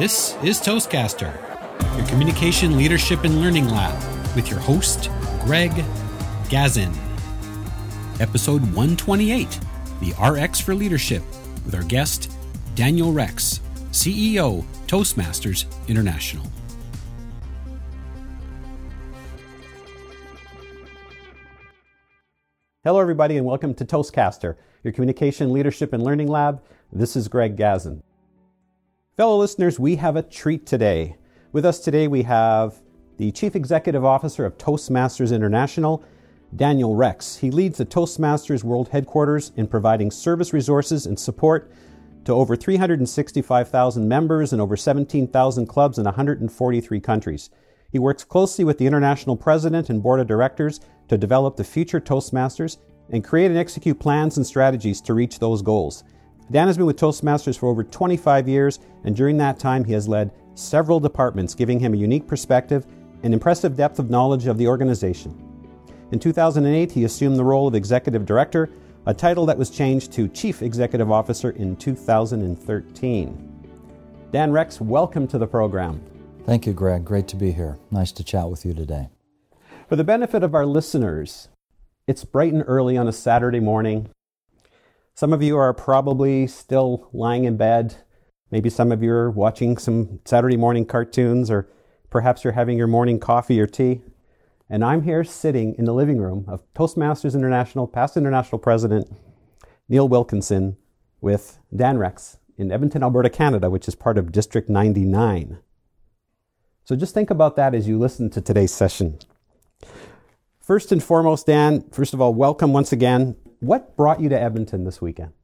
This is Toastcaster, your communication, leadership, and learning lab with your host, Greg Gazin. Episode 128, The RX for Leadership, with our guest, Daniel Rex, CEO, Toastmasters International. Hello, everybody, and welcome to Toastcaster, your communication, leadership, and learning lab. This is Greg Gazin. Fellow listeners, we have a treat today. With us today, we have the Chief Executive Officer of Toastmasters International, Daniel Rex. He leads the Toastmasters World Headquarters in providing service resources and support to over 365,000 members in over 17,000 clubs in 143 countries. He works closely with the international president and board of directors to develop the future Toastmasters and create and execute plans and strategies to reach those goals. Dan has been with Toastmasters for over 25 years, and during that time he has led several departments, giving him a unique perspective and impressive depth of knowledge of the organization. In 2008, he assumed the role of Executive Director, a title that was changed to Chief Executive Officer in 2013. Dan Rex, welcome to the program. Thank you, Greg. Great to be here. Nice to chat with you today. For the benefit of our listeners, it's bright and early on a Saturday morning. Some of you are probably still lying in bed. Maybe some of you are watching some Saturday morning cartoons, or perhaps you're having your morning coffee or tea. And I'm here sitting in the living room of Toastmasters International, past international president, Neil Wilkinson, with Dan Rex in Edmonton, Alberta, Canada, which is part of District 99. So just think about that as you listen to today's session. First and foremost, Dan, first of all, welcome once again. What brought you to Edmonton this weekend?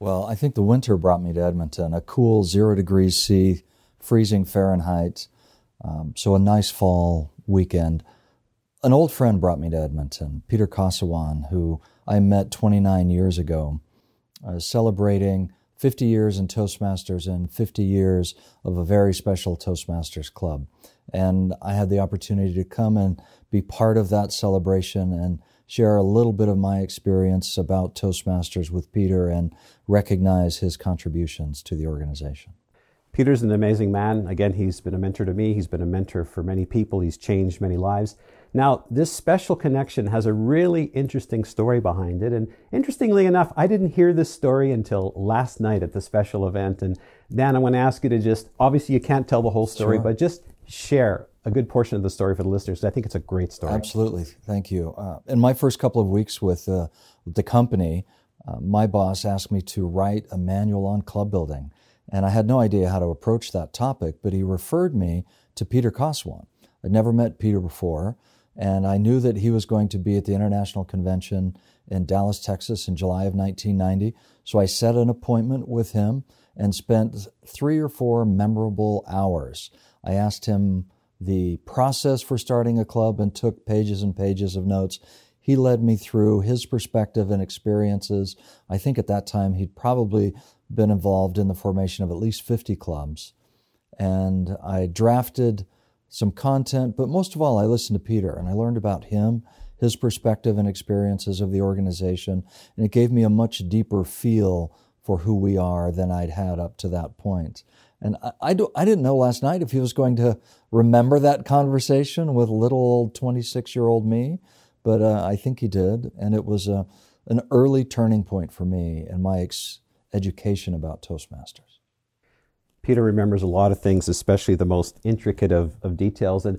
Well, I think the winter brought me to Edmonton, a cool 0 degrees C, freezing Fahrenheit, so a nice fall weekend. An old friend brought me to Edmonton, Peter Casawan, who I met 29 years ago, celebrating 50 years in Toastmasters and 50 years of a very special Toastmasters club. And I had the opportunity to come and be part of that celebration and share a little bit of my experience about Toastmasters with Peter and recognize his contributions to the organization. Peter's an amazing man. Again, he's been a mentor to me. He's been a mentor for many people. He's changed many lives. Now, this special connection has a really interesting story behind it. And interestingly enough, I didn't hear this story until last night at the special event. And Dan, I want to ask you to just, obviously you can't tell the whole story, but just share a good portion of the story for the listeners. I think it's a great story. Absolutely. Thank you. In my first couple of weeks with the company, my boss asked me to write a manual on club building. And I had no idea how to approach that topic, but he referred me to Peter Casawan. I'd never met Peter before, and I knew that he was going to be at the International Convention in Dallas, Texas in July of 1990. So I set an appointment with him and spent 3 or 4 memorable hours. I asked him the process for starting a club and took pages and pages of notes. He led me through his perspective and experiences. I think at that time he'd probably been involved in the formation of at least 50 clubs. And I drafted some content, but most of all, I listened to Peter and I learned about him, his perspective and experiences of the organization. And it gave me a much deeper feel for who we are than I'd had up to that point. And I didn't know last night if he was going to remember that conversation with little old 26-year-old me. But I think he did, and it was an early turning point for me in my education about Toastmasters. Peter remembers a lot of things, especially the most intricate of details, and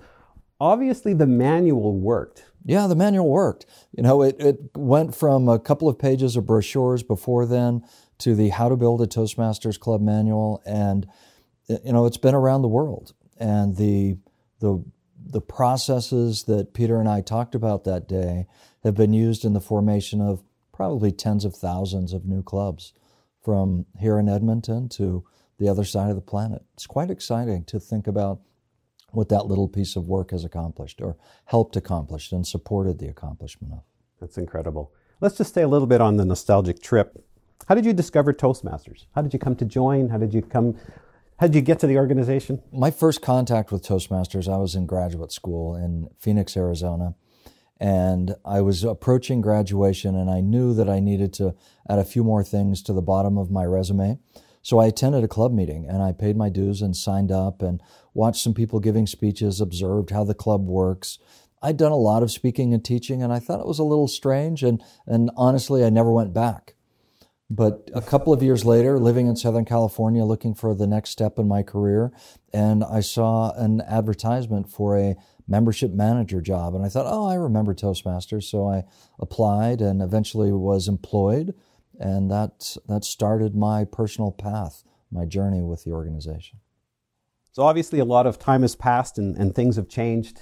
obviously the manual worked. Yeah, the manual worked. You know, it went from a couple of pages of brochures before then to the How to Build a Toastmasters Club manual, and you know, it's been around the world, and the processes that Peter and I talked about that day have been used in the formation of probably tens of thousands of new clubs from here in Edmonton to the other side of the planet. It's quite exciting to think about what that little piece of work has accomplished or helped accomplish and supported the accomplishment of. That's incredible. Let's just stay a little bit on the nostalgic trip. How did you discover Toastmasters? How did you come to join? How did you get to the organization? My first contact with Toastmasters, I was in graduate school in Phoenix, Arizona, and I was approaching graduation, and I knew that I needed to add a few more things to the bottom of my resume. So I attended a club meeting and I paid my dues and signed up and watched some people giving speeches, observed how the club works. I'd done a lot of speaking and teaching and I thought it was a little strange, and honestly, I never went back. But a couple of years later, living in Southern California, looking for the next step in my career, and I saw an advertisement for a membership manager job. And I thought, oh, I remember Toastmasters. So I applied and eventually was employed. And that started my personal path, my journey with the organization. So obviously a lot of time has passed and things have changed.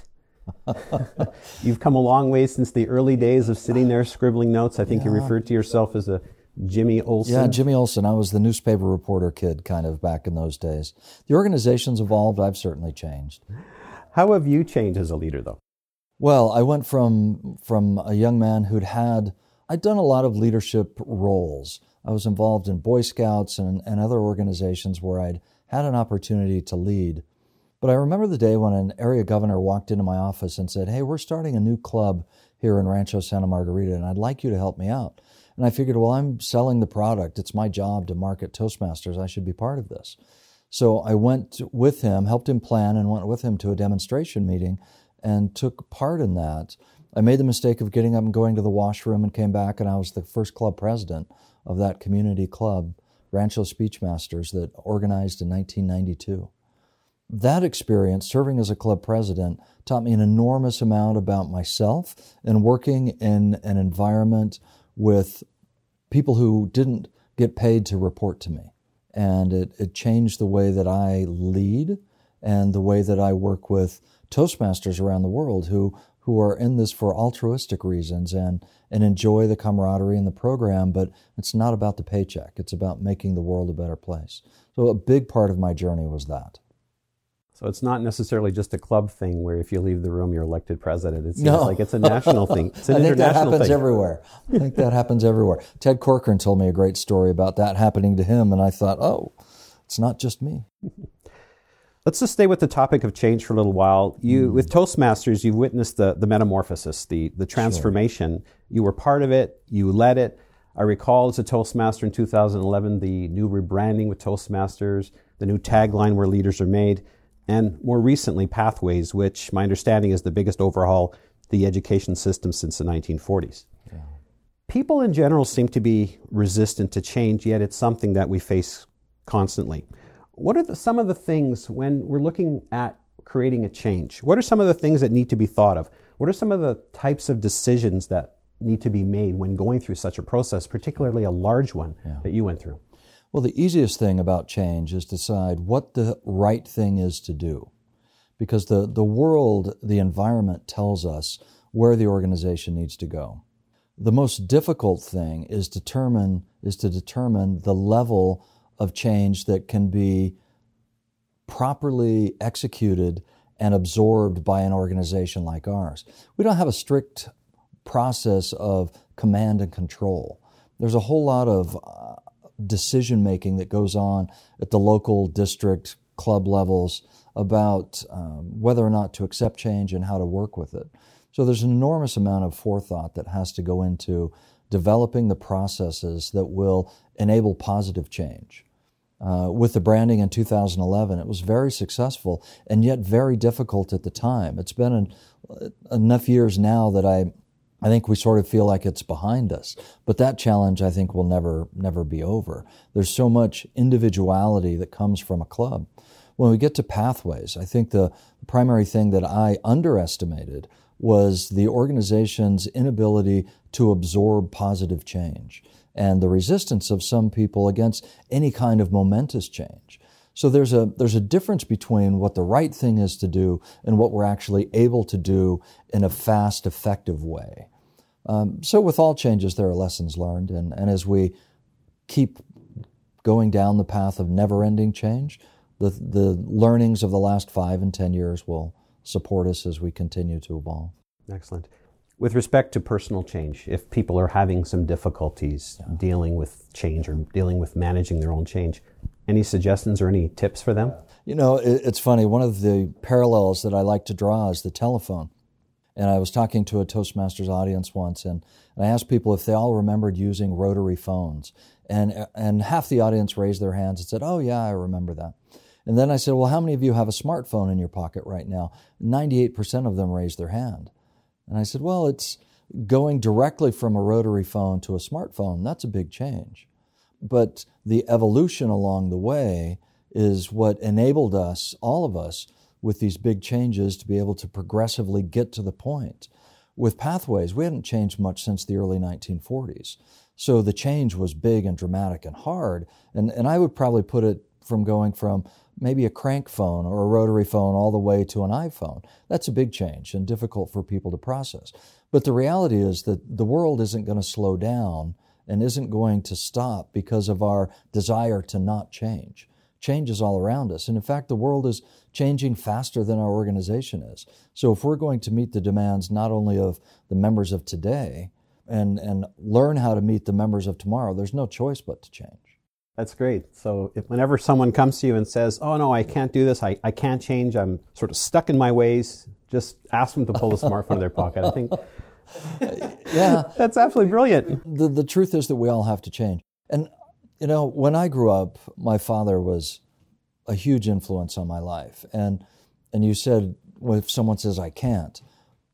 You've come a long way since the early days of sitting there scribbling notes. I think you referred to yourself as a Jimmy Olsen. Yeah, Jimmy Olsen. I was the newspaper reporter kid kind of back in those days. The organization's evolved. I've certainly changed. How have you changed as a leader, though? Well, I went from a young man I'd done a lot of leadership roles. I was involved in Boy Scouts and other organizations where I'd had an opportunity to lead. But I remember the day when an area governor walked into my office and said, hey, we're starting a new club here in Rancho Santa Margarita, and I'd like you to help me out. And I figured, well, I'm selling the product. It's my job to market Toastmasters. I should be part of this. So I went with him, helped him plan, and went with him to a demonstration meeting and took part in that. I made the mistake of getting up and going to the washroom and came back, and I was the first club president of that community club, Rancho Speechmasters, that organized in 1992. That experience, serving as a club president, taught me an enormous amount about myself and working in an environment with people who didn't get paid to report to me. And it changed the way that I lead and the way that I work with Toastmasters around the world who are in this for altruistic reasons and enjoy the camaraderie in the program, but it's not about the paycheck. It's about making the world a better place. So a big part of my journey was that. So it's not necessarily just a club thing where if you leave the room, you're elected president. It seems like it's a national thing. It's an international thing. I think that happens everywhere. Ted Corcoran told me a great story about that happening to him, and I thought, oh, it's not just me. Let's just stay with the topic of change for a little while. With Toastmasters, you've witnessed the metamorphosis, the transformation. Sure. You were part of it. You led it. I recall as a Toastmaster in 2011, the new rebranding with Toastmasters, the new tagline where leaders are made, and more recently, Pathways, which my understanding is the biggest overhaul of the education system since the 1940s. Yeah. People in general seem to be resistant to change, yet it's something that we face constantly. What are some of the things when we're looking at creating a change? What are some of the things that need to be thought of? What are some of the types of decisions that need to be made when going through such a process, particularly a large one that you went through? Well, the easiest thing about change is decide what the right thing is to do, because the world, the environment tells us where the organization needs to go. The most difficult thing is to determine the level of change that can be properly executed and absorbed by an organization like ours. We don't have a strict process of command and control. There's a whole lot of decision-making that goes on at the local, district, club levels about whether or not to accept change and how to work with it. So there's an enormous amount of forethought that has to go into developing the processes that will enable positive change. With the branding in 2011, it was very successful and yet very difficult at the time. It's been enough years now that I think we sort of feel like it's behind us. But that challenge, I think, will never be over. There's so much individuality that comes from a club. When we get to Pathways, I think the primary thing that I underestimated was the organization's inability to absorb positive change and the resistance of some people against any kind of momentous change. So there's a difference between what the right thing is to do and what we're actually able to do in a fast, effective way. So with all changes, there are lessons learned. And as we keep going down the path of never-ending change, the learnings of the last 5 and 10 years will support us as we continue to evolve. Excellent. With respect to personal change, if people are having some difficulties dealing with change or dealing with managing their own change, any suggestions or any tips for them? You know, it's funny. One of the parallels that I like to draw is the telephone. And I was talking to a Toastmasters audience once, and I asked people if they all remembered using rotary phones. And half the audience raised their hands and said, oh, yeah, I remember that. And then I said, well, how many of you have a smartphone in your pocket right now? 98% of them raised their hand. And I said, well, it's going directly from a rotary phone to a smartphone. That's a big change. But the evolution along the way is what enabled us, all of us, with these big changes to be able to progressively get to the point. With Pathways, we hadn't changed much since the early 1940s. So the change was big and dramatic and hard. And I would probably put it from going from maybe a crank phone or a rotary phone all the way to an iPhone. That's a big change and difficult for people to process. But the reality is that the world isn't going to slow down and isn't going to stop because of our desire to not change. Change is all around us. And in fact, the world is changing faster than our organization is. So if we're going to meet the demands not only of the members of today and learn how to meet the members of tomorrow, there's no choice but to change. That's great. So if whenever someone comes to you and says, oh, no, I can't do this, I can't change, I'm sort of stuck in my ways, just ask them to pull the smartphone out of their pocket. I think that's absolutely brilliant. The truth is that we all have to change. And, you know, when I grew up, my father was a huge influence on my life. And you said, well, if someone says, I can't,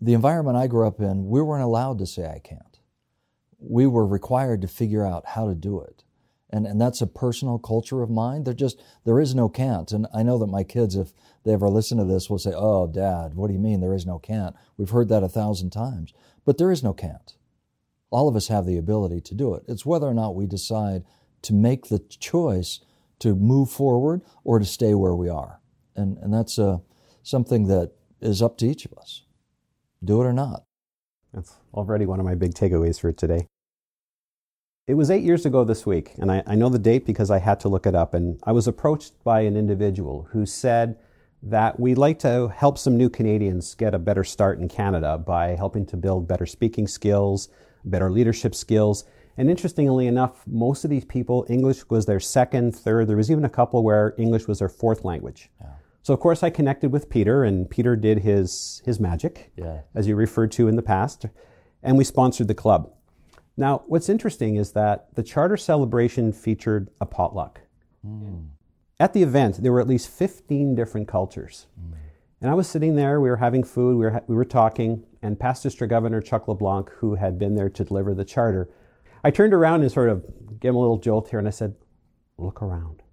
the environment I grew up in, we weren't allowed to say, I can't. We were required to figure out how to do it. And that's a personal culture of mine. There is no can't. And I know that my kids, if they ever listen to this, will say, oh, Dad, what do you mean there is no can't? We've heard that 1,000 times. But there is no can't. All of us have the ability to do it. It's whether or not we decide to make the choice to move forward or to stay where we are. And that's something that is up to each of us. Do it or not. That's already one of my big takeaways for today. It was 8 years ago this week, and I know the date because I had to look it up, and I was approached by an individual who said that we'd like to help some new Canadians get a better start in Canada by helping to build better speaking skills, better leadership skills, and interestingly enough, most of these people, English was their second, third, there was even a couple where English was their fourth language. Yeah. So of course I connected with Peter, and Peter did his magic, as you referred to in the past, and we sponsored the club. Now, what's interesting is that the charter celebration featured a potluck. Mm. At the event, there were at least 15 different cultures. Mm. And I was sitting there, we were having food, we were talking, and past District Governor Chuck LeBlanc, who had been there to deliver the charter, I turned around and sort of gave him a little jolt here, and I said, look around.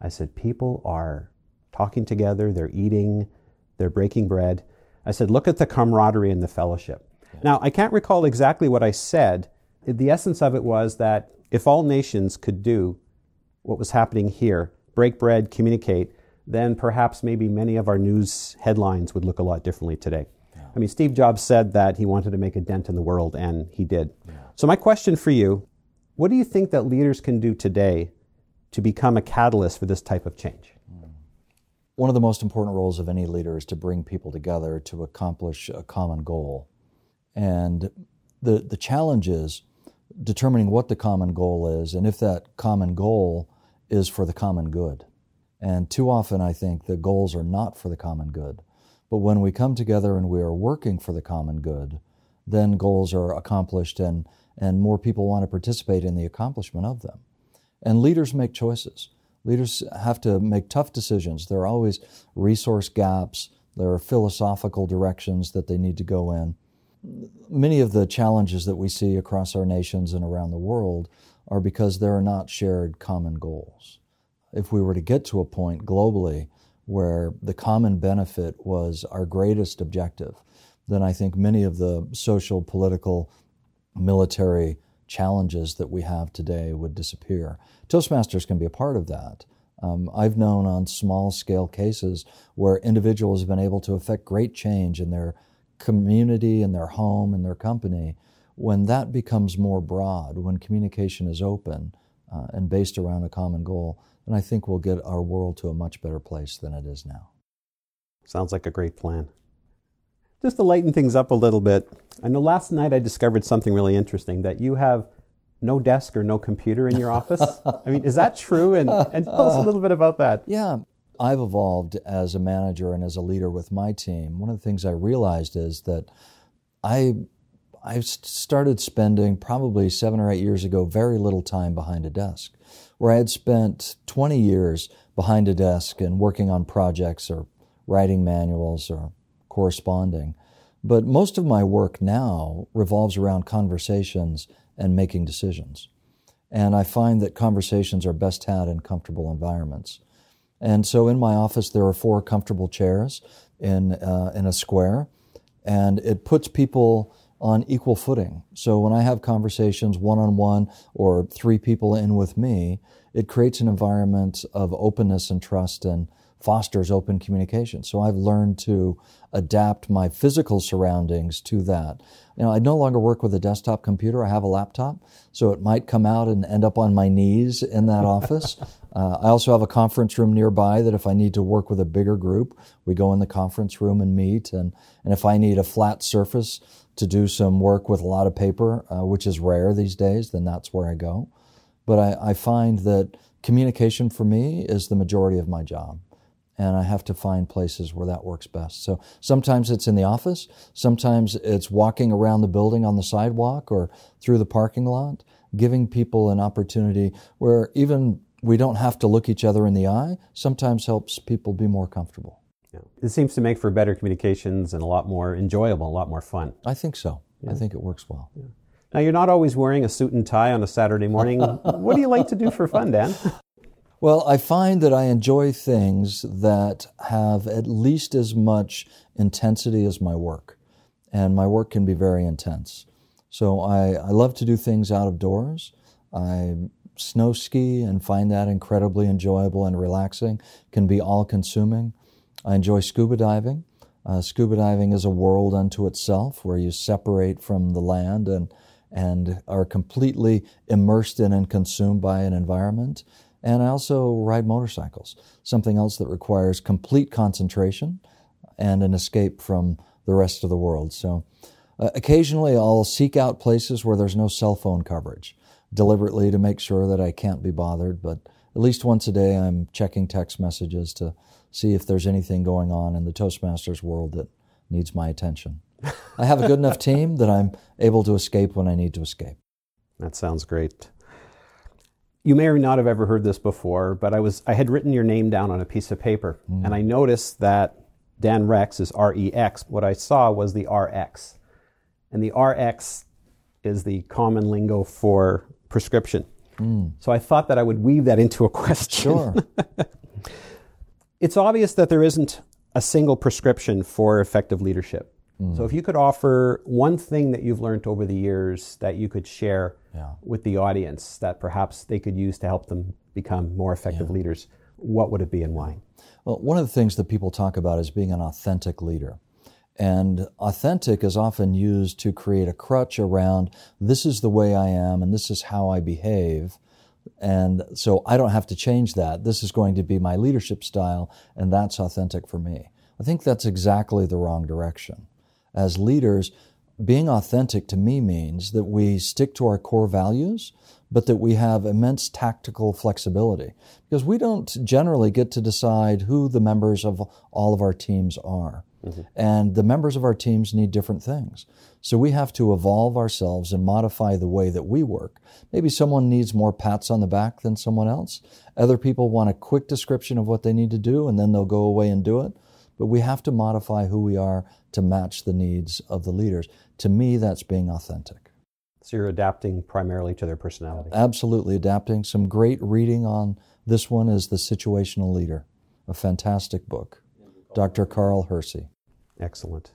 I said, people are talking together, they're eating, they're breaking bread. I said, look at the camaraderie and the fellowship. Yeah. Now, I can't recall exactly what I said. The essence of it was that if all nations could do what was happening here, break bread, communicate, then perhaps maybe many of our news headlines would look a lot differently today. Yeah. I mean, Steve Jobs said that he wanted to make a dent in the world, and he did. Yeah. So my question for you, what do you think that leaders can do today to become a catalyst for this type of change? One of the most important roles of any leader is to bring people together to accomplish a common goal. And the challenge is determining what the common goal is and if that common goal is for the common good. And too often, I think, the goals are not for the common good. But when we come together and we are working for the common good, then goals are accomplished and more people want to participate in the accomplishment of them. And leaders make choices. Leaders have to make tough decisions. There are always resource gaps. There are philosophical directions that they need to go in. Many of the challenges that we see across our nations and around the world are because there are not shared common goals. If we were to get to a point globally where the common benefit was our greatest objective, then I think many of the social, political, military challenges that we have today would disappear. Toastmasters can be a part of that. I've known on small-scale cases where individuals have been able to affect great change in their community and their home and their company, when that becomes more broad, when communication is open and based around a common goal, then I think we'll get our world to a much better place than it is now. Sounds like a great plan. Just to lighten things up a little bit, I know last night I discovered something really interesting, that you have no desk or no computer in your office. I mean, is that true? And tell us a little bit about that. Yeah. I've evolved as a manager and as a leader with my team. One of the things I realized is that I started spending probably 7 or 8 years ago very little time behind a desk, where I had spent 20 years behind a desk and working on projects or writing manuals or corresponding. But most of my work now revolves around conversations and making decisions. And I find that conversations are best had in comfortable environments. And so in my office, there are 4 comfortable chairs in a square, and it puts people on equal footing. So when I have conversations one-on-one or 3 people in with me, it creates an environment of openness and trust and fosters open communication. So I've learned to adapt my physical surroundings to that. Now, I no longer work with a desktop computer. I have a laptop, so it might come out and end up on my knees in that office. I also have a conference room nearby that if I need to work with a bigger group, we go in the conference room and meet. And if I need a flat surface to do some work with a lot of paper, which is rare these days, then that's where I go. But I find that communication for me is the majority of my job. And I have to find places where that works best. So sometimes it's in the office, sometimes it's walking around the building on the sidewalk or through the parking lot, giving people an opportunity where even we don't have to look each other in the eye, sometimes helps people be more comfortable. Yeah. It seems to make for better communications and a lot more enjoyable, a lot more fun. I think so. Yeah. I think it works well. Yeah. Now, you're not always wearing a suit and tie on a Saturday morning. What do you like to do for fun, Dan? Well, I find that I enjoy things that have at least as much intensity as my work. And my work can be very intense. So I love to do things out of doors. I snow ski and find that incredibly enjoyable and relaxing. It can be all-consuming. I enjoy scuba diving. Scuba diving is a world unto itself where you separate from the land and are completely immersed in and consumed by an environment. And I also ride motorcycles, something else that requires complete concentration and an escape from the rest of the world. So occasionally I'll seek out places where there's no cell phone coverage, deliberately to make sure that I can't be bothered. But at least once a day, I'm checking text messages to see if there's anything going on in the Toastmasters world that needs my attention. I have a good enough team that I'm able to escape when I need to escape. That sounds great. You may or not have ever heard this before, but I had written your name down on a piece of paper, and I noticed that Dan Rex is R-E-X. What I saw was the R-X, and the R-X is the common lingo for prescription. So I thought that I would weave that into a question. Sure. It's obvious that there isn't a single prescription for effective leadership. So if you could offer one thing that you've learned over the years that you could share with the audience that perhaps they could use to help them become more effective leaders, what would it be and why? Well, one of the things that people talk about is being an authentic leader. And authentic is often used to create a crutch around this is the way I am and this is how I behave. And so I don't have to change that. This is going to be my leadership style and that's authentic for me. I think that's exactly the wrong direction. As leaders, being authentic to me means that we stick to our core values, but that we have immense tactical flexibility because we don't generally get to decide who the members of all of our teams are. Mm-hmm. And the members of our teams need different things. So we have to evolve ourselves and modify the way that we work. Maybe someone needs more pats on the back than someone else. Other people want a quick description of what they need to do, and then they'll go away and do it. But we have to modify who we are to match the needs of the leaders. To me, that's being authentic. So you're adapting primarily to their personality. Absolutely adapting. Some great reading on this one is The Situational Leader, a fantastic book. Dr. Carl Hersey. Excellent.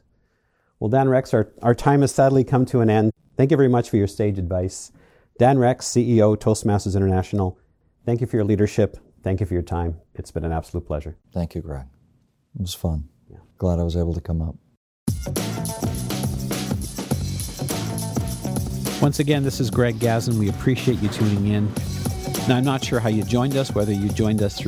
Well, Dan Rex, our time has sadly come to an end. Thank you very much for your sage advice. Dan Rex, CEO, Toastmasters International. Thank you for your leadership. Thank you for your time. It's been an absolute pleasure. Thank you, Greg. It was fun. Yeah. Glad I was able to come up. Once again, this is Greg Gazin. We appreciate you tuning in. Now, I'm not sure how you joined us, whether you joined us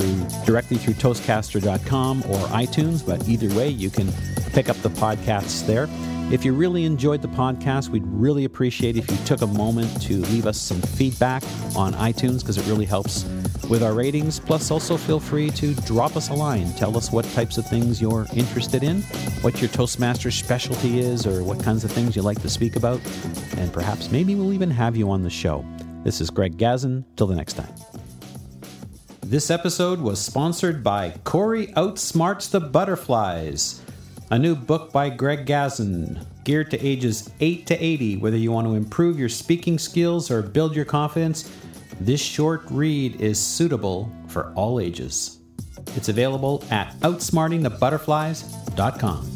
directly through Toastcaster.com or iTunes, but either way, you can pick up the podcasts there. If you really enjoyed the podcast, we'd really appreciate it if you took a moment to leave us some feedback on iTunes, because it really helps with our ratings. Plus, also feel free to drop us a line. Tell us what types of things you're interested in, what your Toastmasters specialty is, or what kinds of things you like to speak about. And perhaps maybe we'll even have you on the show. This is Greg Gazin. Till the next time. This episode was sponsored by Corey Outsmarts the Butterflies, a new book by Greg Gazin, geared to ages 8 to 80. Whether you want to improve your speaking skills or build your confidence, this short read is suitable for all ages. It's available at OutsmartingTheButterflies.com.